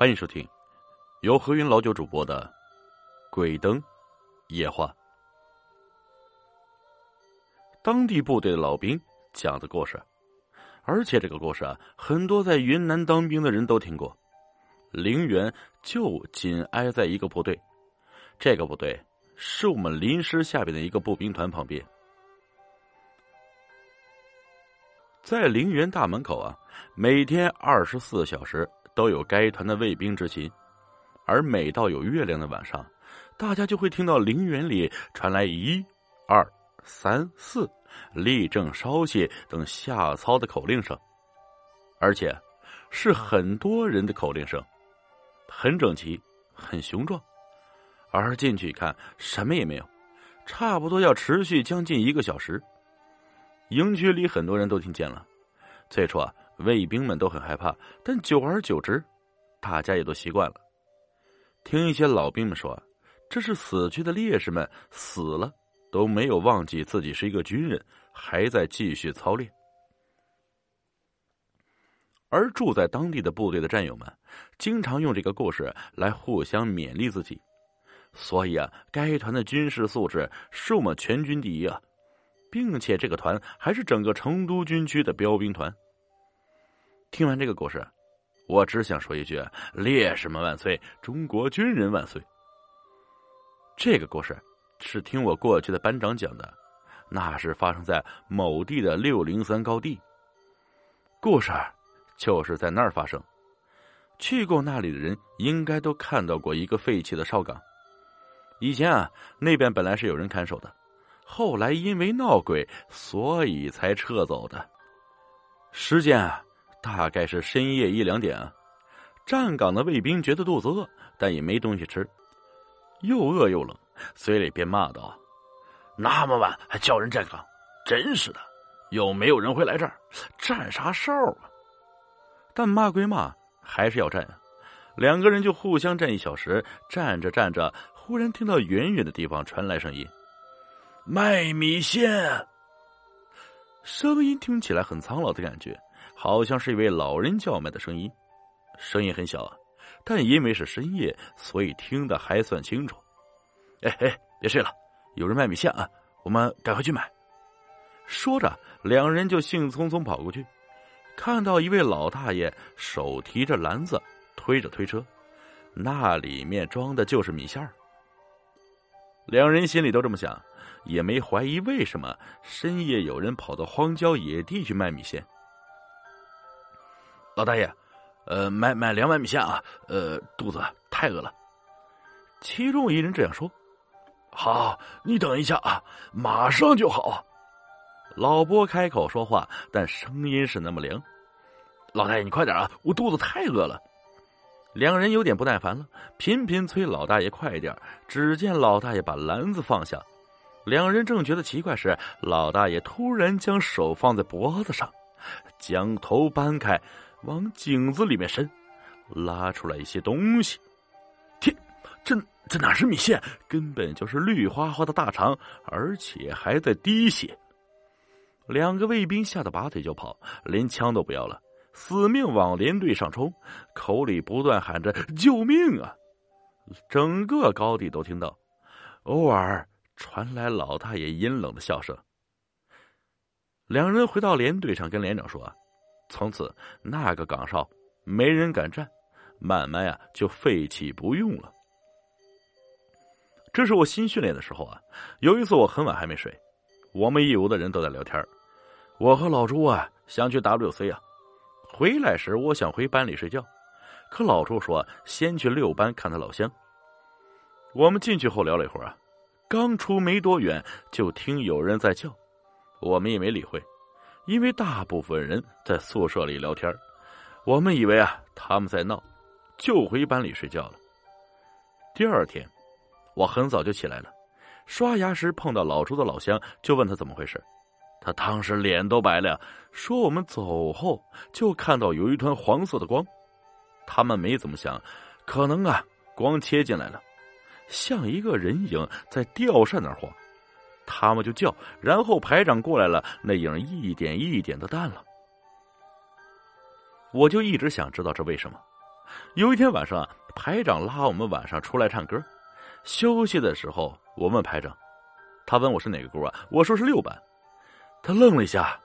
欢迎收听由何云老九主播的《鬼灯夜话》。当地部队的老兵讲的故事，而且这个故事啊，很多在云南当兵的人都听过。陵园就紧挨在一个部队，这个部队是我们临时下边的一个步兵团旁边。在陵园大门口啊，每天24小时都有该团的卫兵执勤，而每到有月亮的晚上，大家就会听到陵园里传来1、2、3、4立正、稍息等下操的口令声，而且是很多人的口令声，很整齐，很雄壮。而进去一看，什么也没有，差不多要持续将近1个小时。营区里很多人都听见了，最初啊，卫兵们都很害怕，但久而久之，大家也都习惯了。听一些老兵们说，这是死去的烈士们死了都没有忘记自己是一个军人，还在继续操练。而住在当地的部队的战友们，经常用这个故事来互相勉励自己。所以啊，该团的军事素质是我们全军第一啊，并且这个团还是整个成都军区的标兵团。听完这个故事，我只想说一句：烈士们万岁，中国军人万岁。这个故事是听我过去的班长讲的，那是发生在某地的603高地，故事就是在那儿发生。去过那里的人应该都看到过一个废弃的哨岗，以前啊，那边本来是有人看守的，后来因为闹鬼，所以才撤走的。时间啊，大概是深夜1、2点啊。站岗的卫兵觉得肚子饿，但也没东西吃，又饿又冷，嘴里便骂道：“那么晚还叫人站岗，真是的！有没有人会来这儿站啥哨啊？”但骂归骂，还是要站啊。两个人就互相站1小时，站着站着，忽然听到远远的地方传来声音：“卖米线。”声音听起来很苍老的感觉，好像是一位老人叫卖的声音。声音很小啊，但因为是深夜，所以听得还算清楚。“哎，别睡了，有人卖米线啊，我们赶快去买。”说着，两人就兴匆匆跑过去，看到一位老大爷手提着篮子，推着推车，那里面装的就是米线儿。两人心里都这么想，也没怀疑为什么深夜有人跑到荒郊野地去卖米线。“老大爷，买2碗米线啊，肚子太饿了。”其中一人这样说。“好，你等一下啊，马上就好。”老伯开口说话，但声音是那么凉。“老大爷，你快点啊，我肚子太饿了。”两人有点不耐烦了，频频催老大爷快一点。只见老大爷把篮子放下，两人正觉得奇怪时，老大爷突然将手放在脖子上，将头搬开，往颈子里面伸，拉出来一些东西。天，这哪是米线，根本就是绿花花的大肠，而且还在滴血。两个卫兵吓得拔腿就跑，连枪都不要了，死命往连队上冲，口里不断喊着救命啊。整个高地都听到，偶尔传来老大爷阴冷的笑声。两人回到连队上跟连长说，从此那个岗哨没人敢站，慢慢啊就废弃不用了。这是我新训练的时候啊，有一次我很晚还没睡，我们义务的人都在聊天，我和老朱啊想去 WC 啊，回来时我想回班里睡觉，可老朱说先去6班看他老乡。我们进去后聊了一会儿啊，刚出没多远就听有人在叫，我们也没理会，因为大部分人在宿舍里聊天，我们以为啊他们在闹，就回班里睡觉了。第二天我很早就起来了，刷牙时碰到老朱的老乡，就问他怎么回事，他当时脸都白了，说我们走后就看到有一团黄色的光，他们没怎么想，可能啊光切进来了，像一个人影在吊扇那儿晃，他们就叫，然后排长过来了，那影一点一点的淡了。我就一直想知道这为什么，有一天晚上，排长拉我们晚上出来唱歌，休息的时候我问排长，他问我是哪个锅啊？我说是6班。他愣了一下，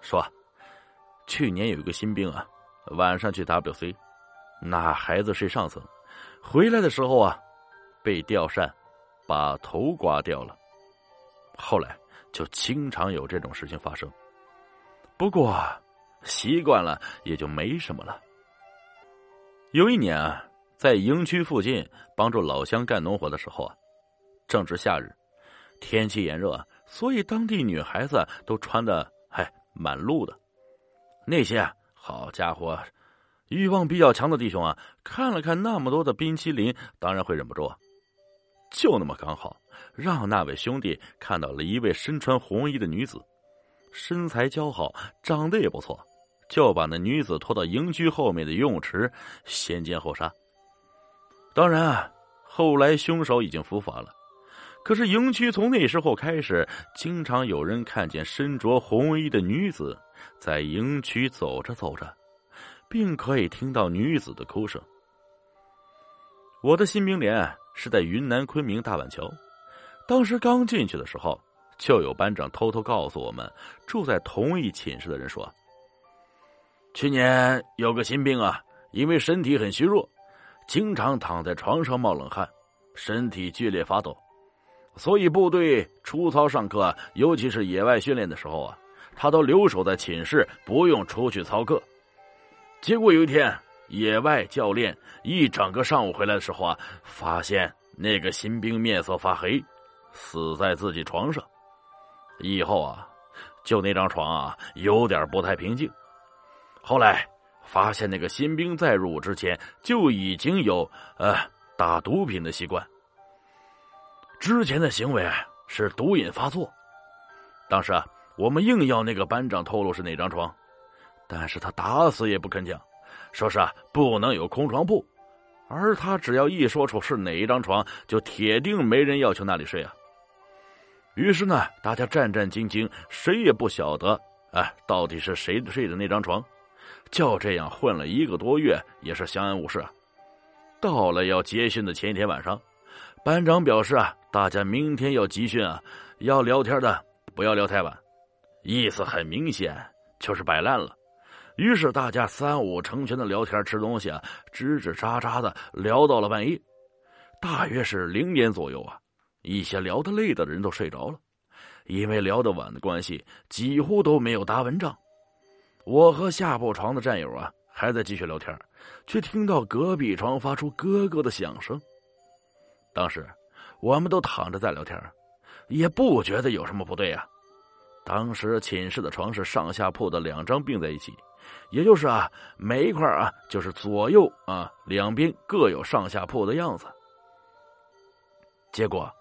说去年有一个新兵啊，晚上去 WC， 那孩子睡上层，回来的时候啊，被吊扇把头刮掉了。后来就经常有这种事情发生，不过习惯了也就没什么了。有一年啊，在营区附近帮助老乡干农活的时候啊，正值夏日，天气炎热，所以当地女孩子都穿得满露的。那些好家伙，欲望比较强的弟兄啊，看了看那么多的冰淇淋，当然会忍不住。就那么刚好让那位兄弟看到了一位身穿红衣的女子，身材姣好，长得也不错，就把那女子拖到营区后面的游泳池，先奸后杀。当然啊，后来凶手已经伏法了，可是营区从那时候开始，经常有人看见身着红衣的女子在营区走着走着，并可以听到女子的哭声。我的新兵连是在云南昆明大板桥，当时刚进去的时候，就有班长偷偷告诉我们住在同一寝室的人说，去年有个新兵啊，因为身体很虚弱，经常躺在床上冒冷汗，身体剧烈发抖，所以部队出操上课，尤其是野外训练的时候啊，他都留守在寝室，不用出去操课。结果有一天，野外教练一整个上午回来的时候啊，发现那个新兵面色发黑，死在自己床上。以后啊，就那张床啊，有点不太平静。后来发现那个新兵在入伍之前就已经有打毒品的习惯，之前的行为是毒瘾发作。当时啊，我们硬要那个班长透露是哪张床，但是他打死也不肯讲，说是不能有空床铺，而他只要一说出是哪一张床，就铁定没人要求那里睡啊。于是呢，大家战战兢兢，谁也不晓得到底是谁睡的那张床。就这样混了1个多月，也是相安无事啊。到了要结训的前一天晚上，班长表示大家明天要集训啊，要聊天的不要聊太晚，意思很明显就是摆烂了。于是大家3、5成群的聊天，吃东西吱吱喳喳的聊到了半夜，大约是0点左右啊。一些聊得累的人都睡着了，因为聊得晚的关系，几乎都没有打蚊帐。我和下铺床的战友还在继续聊天，却听到隔壁床发出咯咯的响声。当时我们都躺着在聊天，也不觉得有什么不对啊。当时寝室的床是上下铺的2张并在一起，也就是每一块就是左右两边各有上下铺的样子。结果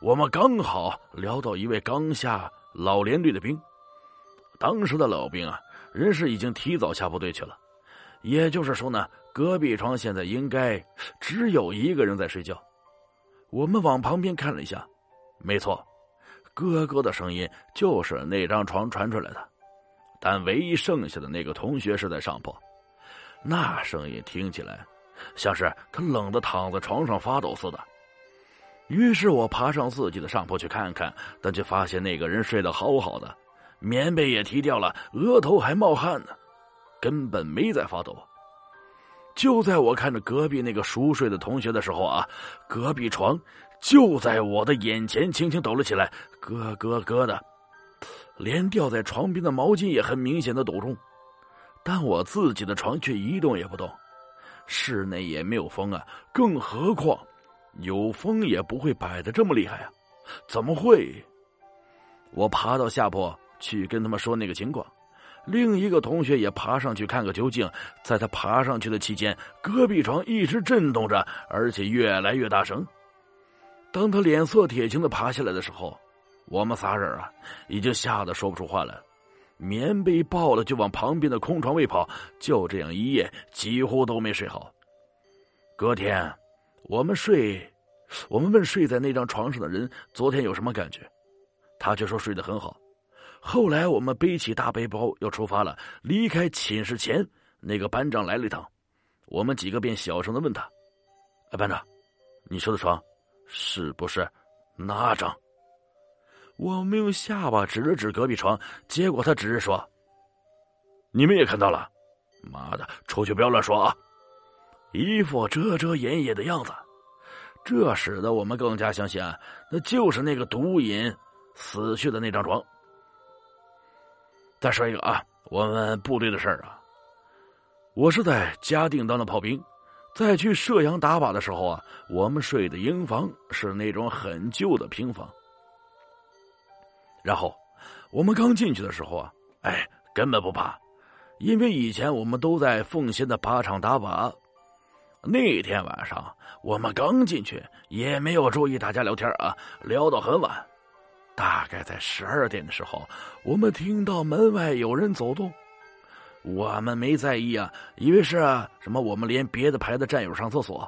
我们刚好聊到一位刚下老连队的兵，当时的老兵人是已经提早下部队去了，也就是说呢，隔壁床现在应该只有1个人在睡觉。我们往旁边看了一下，没错，咯咯的声音就是那张床传出来的，但唯一剩下的那个同学是在上铺，那声音听起来像是他冷得躺在床上发抖似的。于是我爬上自己的上铺去看看，但却发现那个人睡得好好的，棉被也踢掉了，额头还冒汗呢，根本没在发抖。就在我看着隔壁那个熟睡的同学的时候隔壁床就在我的眼前轻轻抖了起来，咯咯咯的，连掉在床边的毛巾也很明显的抖动。但我自己的床却一动也不动，室内也没有风更何况有风也不会摆得这么厉害啊，怎么会？我爬到下坡去跟他们说那个情况，另一个同学也爬上去看个究竟。在他爬上去的期间，隔壁床一直震动着，而且越来越大声。当他脸色铁青的爬下来的时候，我们仨人已经吓得说不出话来，棉被抱了就往旁边的空床位跑，就这样一夜几乎都没睡好。隔天我们问睡在那张床上的人昨天有什么感觉，他却说睡得很好。后来我们背起大背包要出发了，离开寝室前，那个班长来了一趟，我们几个便小声的问他：“哎，班长，你说的床是不是那张？”我们用下巴指了指隔壁床，结果他只是说：“你们也看到了，妈的，出去不要乱说啊！”一副遮遮掩掩的样子，这使得我们更加相信啊，那就是那个毒瘾死去的那张床。再说一个啊，我们部队的事儿啊，我是在嘉定当的炮兵，在去射阳打靶的时候啊，我们睡的营房是那种很旧的平房。然后我们刚进去的时候啊，哎，根本不怕，因为以前我们都在奉贤的靶场打靶。那天晚上我们刚进去，也没有注意大家聊天啊，聊到很晚。大概在12点的时候，我们听到门外有人走动，我们没在意啊，以为是什么我们连别的排的战友上厕所。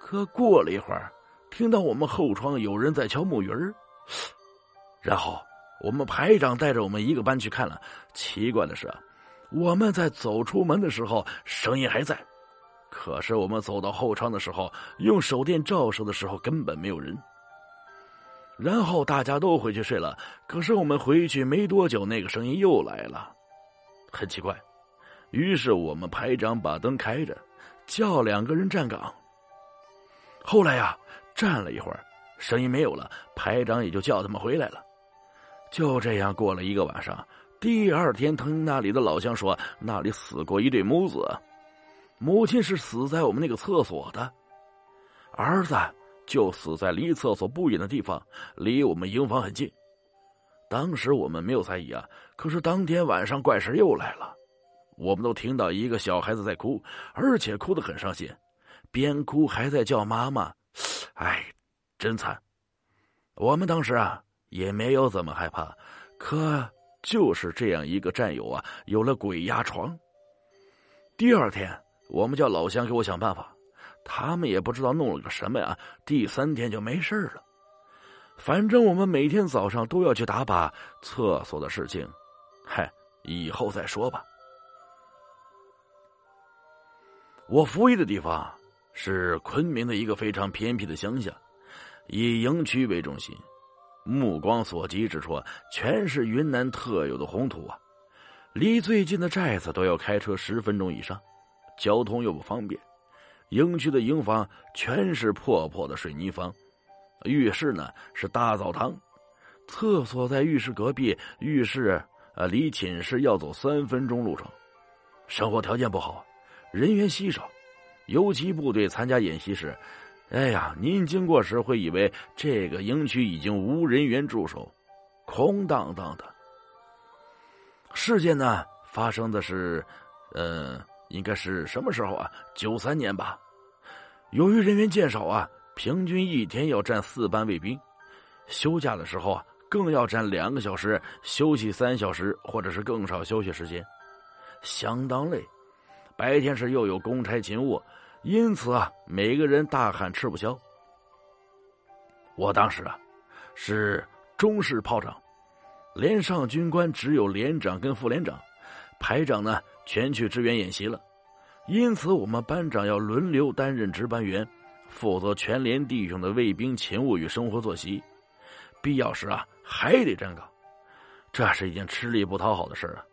可过了一会儿，听到我们后窗有人在敲木鱼儿。然后我们排长带着我们一个班去看了，奇怪的是，我们在走出门的时候声音还在，可是我们走到后窗的时候，用手电照射的时候根本没有人。然后大家都回去睡了，可是我们回去没多久，那个声音又来了，很奇怪。于是我们排长把灯开着，叫两个人站岗。后来呀，站了一会儿，声音没有了，排长也就叫他们回来了。就这样过了一个晚上，第二天听那里的老乡说，那里死过一对母子，母亲是死在我们那个厕所的，儿子就死在离厕所不远的地方，离我们营房很近。当时我们没有在意啊，可是当天晚上怪事又来了，我们都听到一个小孩子在哭，而且哭得很伤心，边哭还在叫妈妈，哎，真惨。我们当时啊也没有怎么害怕，可就是这样一个战友啊有了鬼压床。第二天我们叫老乡给我想办法，他们也不知道弄了个什么呀，第3天就没事了。反正我们每天早上都要去打靶，厕所的事情嗨，以后再说吧。我服役的地方是昆明的一个非常偏僻的乡下，以营区为中心，目光所及之处全是云南特有的红土啊，离最近的寨子都要开车10分钟以上，交通又不方便。营区的营房全是破的水泥房，浴室呢是大澡堂，厕所在浴室隔壁，浴室离寝室要走3分钟路程。生活条件不好，人员稀少，尤其部队参加演习时，哎呀，您经过时会以为这个营区已经无人员驻守，空荡荡的。事件呢发生的是应该是什么时候啊，93年吧。由于人员减少啊，平均一天要站4班卫兵，休假的时候啊更要站2个小时，休息3小时或者是更少休息时间，相当累。白天时又有公差勤务，因此啊，每个人大汗吃不消。我当时啊，是中士炮长，连上军官只有连长跟副连长，排长呢全去支援演习了。因此我们班长要轮流担任值班员，负责全连弟兄的卫兵勤务与生活作息，必要时啊还得站岗，这是一件吃力不讨好的事啊。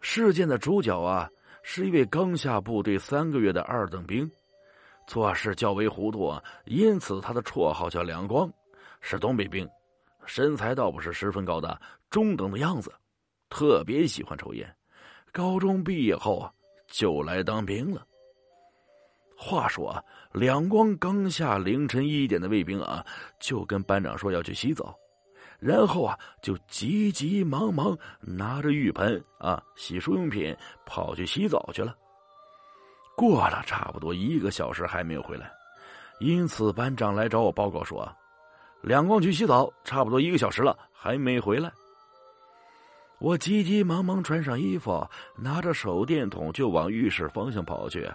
事件的主角啊，是一位刚下部队3个月的2等兵，做事较为糊涂啊，因此他的绰号叫梁光，是东北兵，身材倒不是十分高大，中等的样子，特别喜欢抽烟。高中毕业后啊，就来当兵了。话说啊，梁光刚下凌晨1点的卫兵啊，就跟班长说要去洗澡，然后啊，就急急忙忙拿着浴盆啊、洗漱用品跑去洗澡去了。过了差不多1个小时还没有回来，因此班长来找我报告说，梁光去洗澡，差不多1个小时了还没回来。我急急忙忙穿上衣服，拿着手电筒就往浴室方向跑去，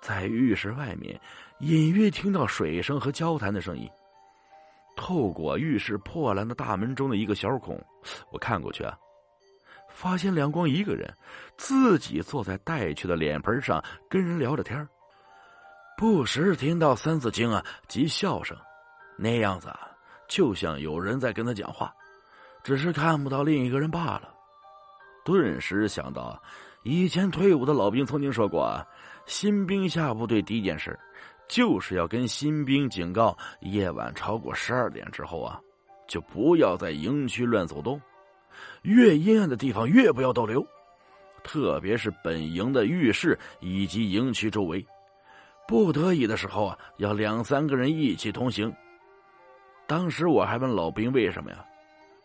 在浴室外面隐约听到水声和交谈的声音。透过浴室破烂的大门中的一个小孔，我看过去啊，发现亮光一个人自己坐在带去的脸盆上跟人聊着天，不时听到三字经啊及笑声，那样子啊就像有人在跟他讲话，只是看不到另一个人罢了。顿时想到以前退伍的老兵曾经说过啊，新兵下部队第一件事就是要跟新兵警告，夜晚超过12点之后啊就不要在营区乱走动，越阴暗的地方越不要逗留，特别是本营的浴室以及营区周围，不得已的时候啊要2-3个人一起同行。当时我还问老兵为什么呀，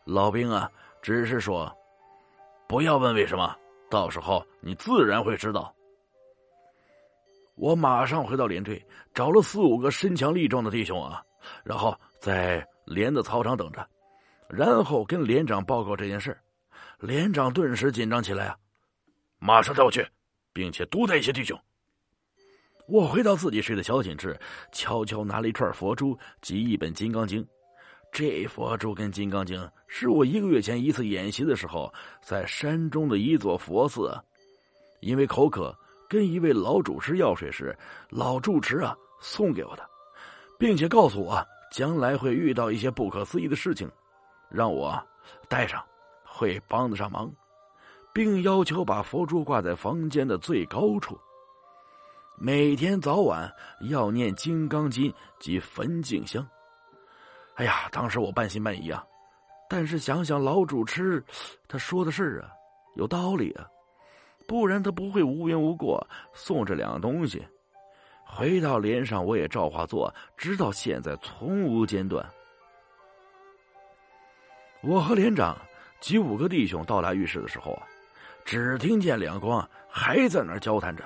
老兵啊只是说不要问为什么，到时候你自然会知道。我马上回到连队，找了4-5个身强力壮的弟兄啊，然后在连的操场等着，然后跟连长报告这件事。连长顿时紧张起来啊，马上调去，并且督带一些弟兄。我回到自己睡的小寝室，悄悄拿了一串佛珠及一本金刚经。这佛珠跟金刚经是我1个月前一次演习的时候在山中的一座佛寺，因为口渴跟一位老主持药水时，老住持啊送给我的，并且告诉我将来会遇到一些不可思议的事情，让我带上会帮得上忙，并要求把佛珠挂在房间的最高处，每天早晚要念金刚经及焚净香。哎呀，当时我半信半疑啊，但是想想老主持他说的事啊有道理啊，不然他不会无缘无故送这两个东西。回到连上我也照化做，直到现在从无间断。我和连长及5个弟兄到达浴室的时候啊，只听见两光还在那儿交谈着。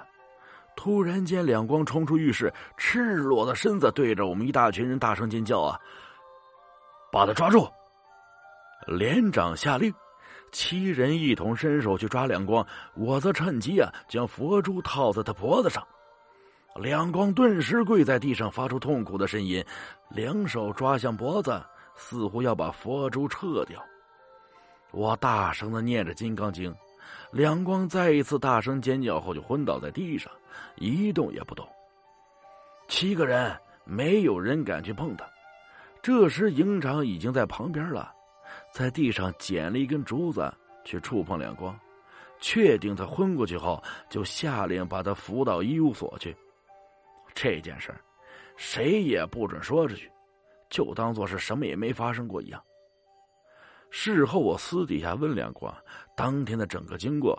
突然间两光冲出浴室，赤裸的身子对着我们一大群人大声尖叫啊，把他抓住！连长下令，7人一同伸手去抓亮光，我则趁机啊将佛珠套在他脖子上。亮光顿时跪在地上，发出痛苦的呻吟，2手抓向脖子，似乎要把佛珠撤掉。我大声的念着金刚经，亮光再一次大声尖叫后就昏倒在地上，一动也不动。7个人没有人敢去碰他。这时营长已经在旁边了，在地上捡了一根竹子去触碰亮光，确定他昏过去后，就下令把他扶到医务所去。这件事谁也不准说出去，就当作是什么也没发生过一样。事后我私底下问亮光当天的整个经过，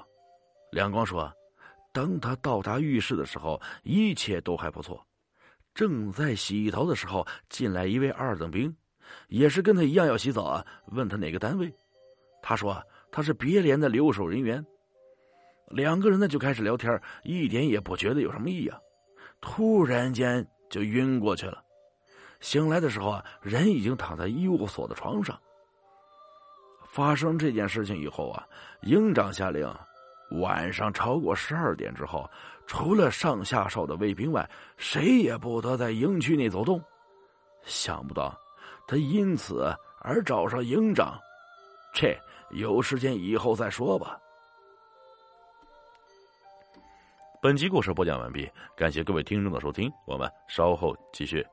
亮光说当他到达浴室的时候一切都还不错，正在洗头的时候进来一位2等兵，也是跟他一样要洗澡啊，问他哪个单位，他说他是别连的留守人员。2个人呢就开始聊天，一点也不觉得有什么异样，突然间就晕过去了。醒来的时候啊，人已经躺在医务所的床上。发生这件事情以后啊，营长下令晚上超过12点之后，除了上下哨的卫兵外，谁也不得在营区内走动。想不到他因此而找上营长，这有时间以后再说吧。本集故事播讲完毕，感谢各位听众的收听，我们稍后继续。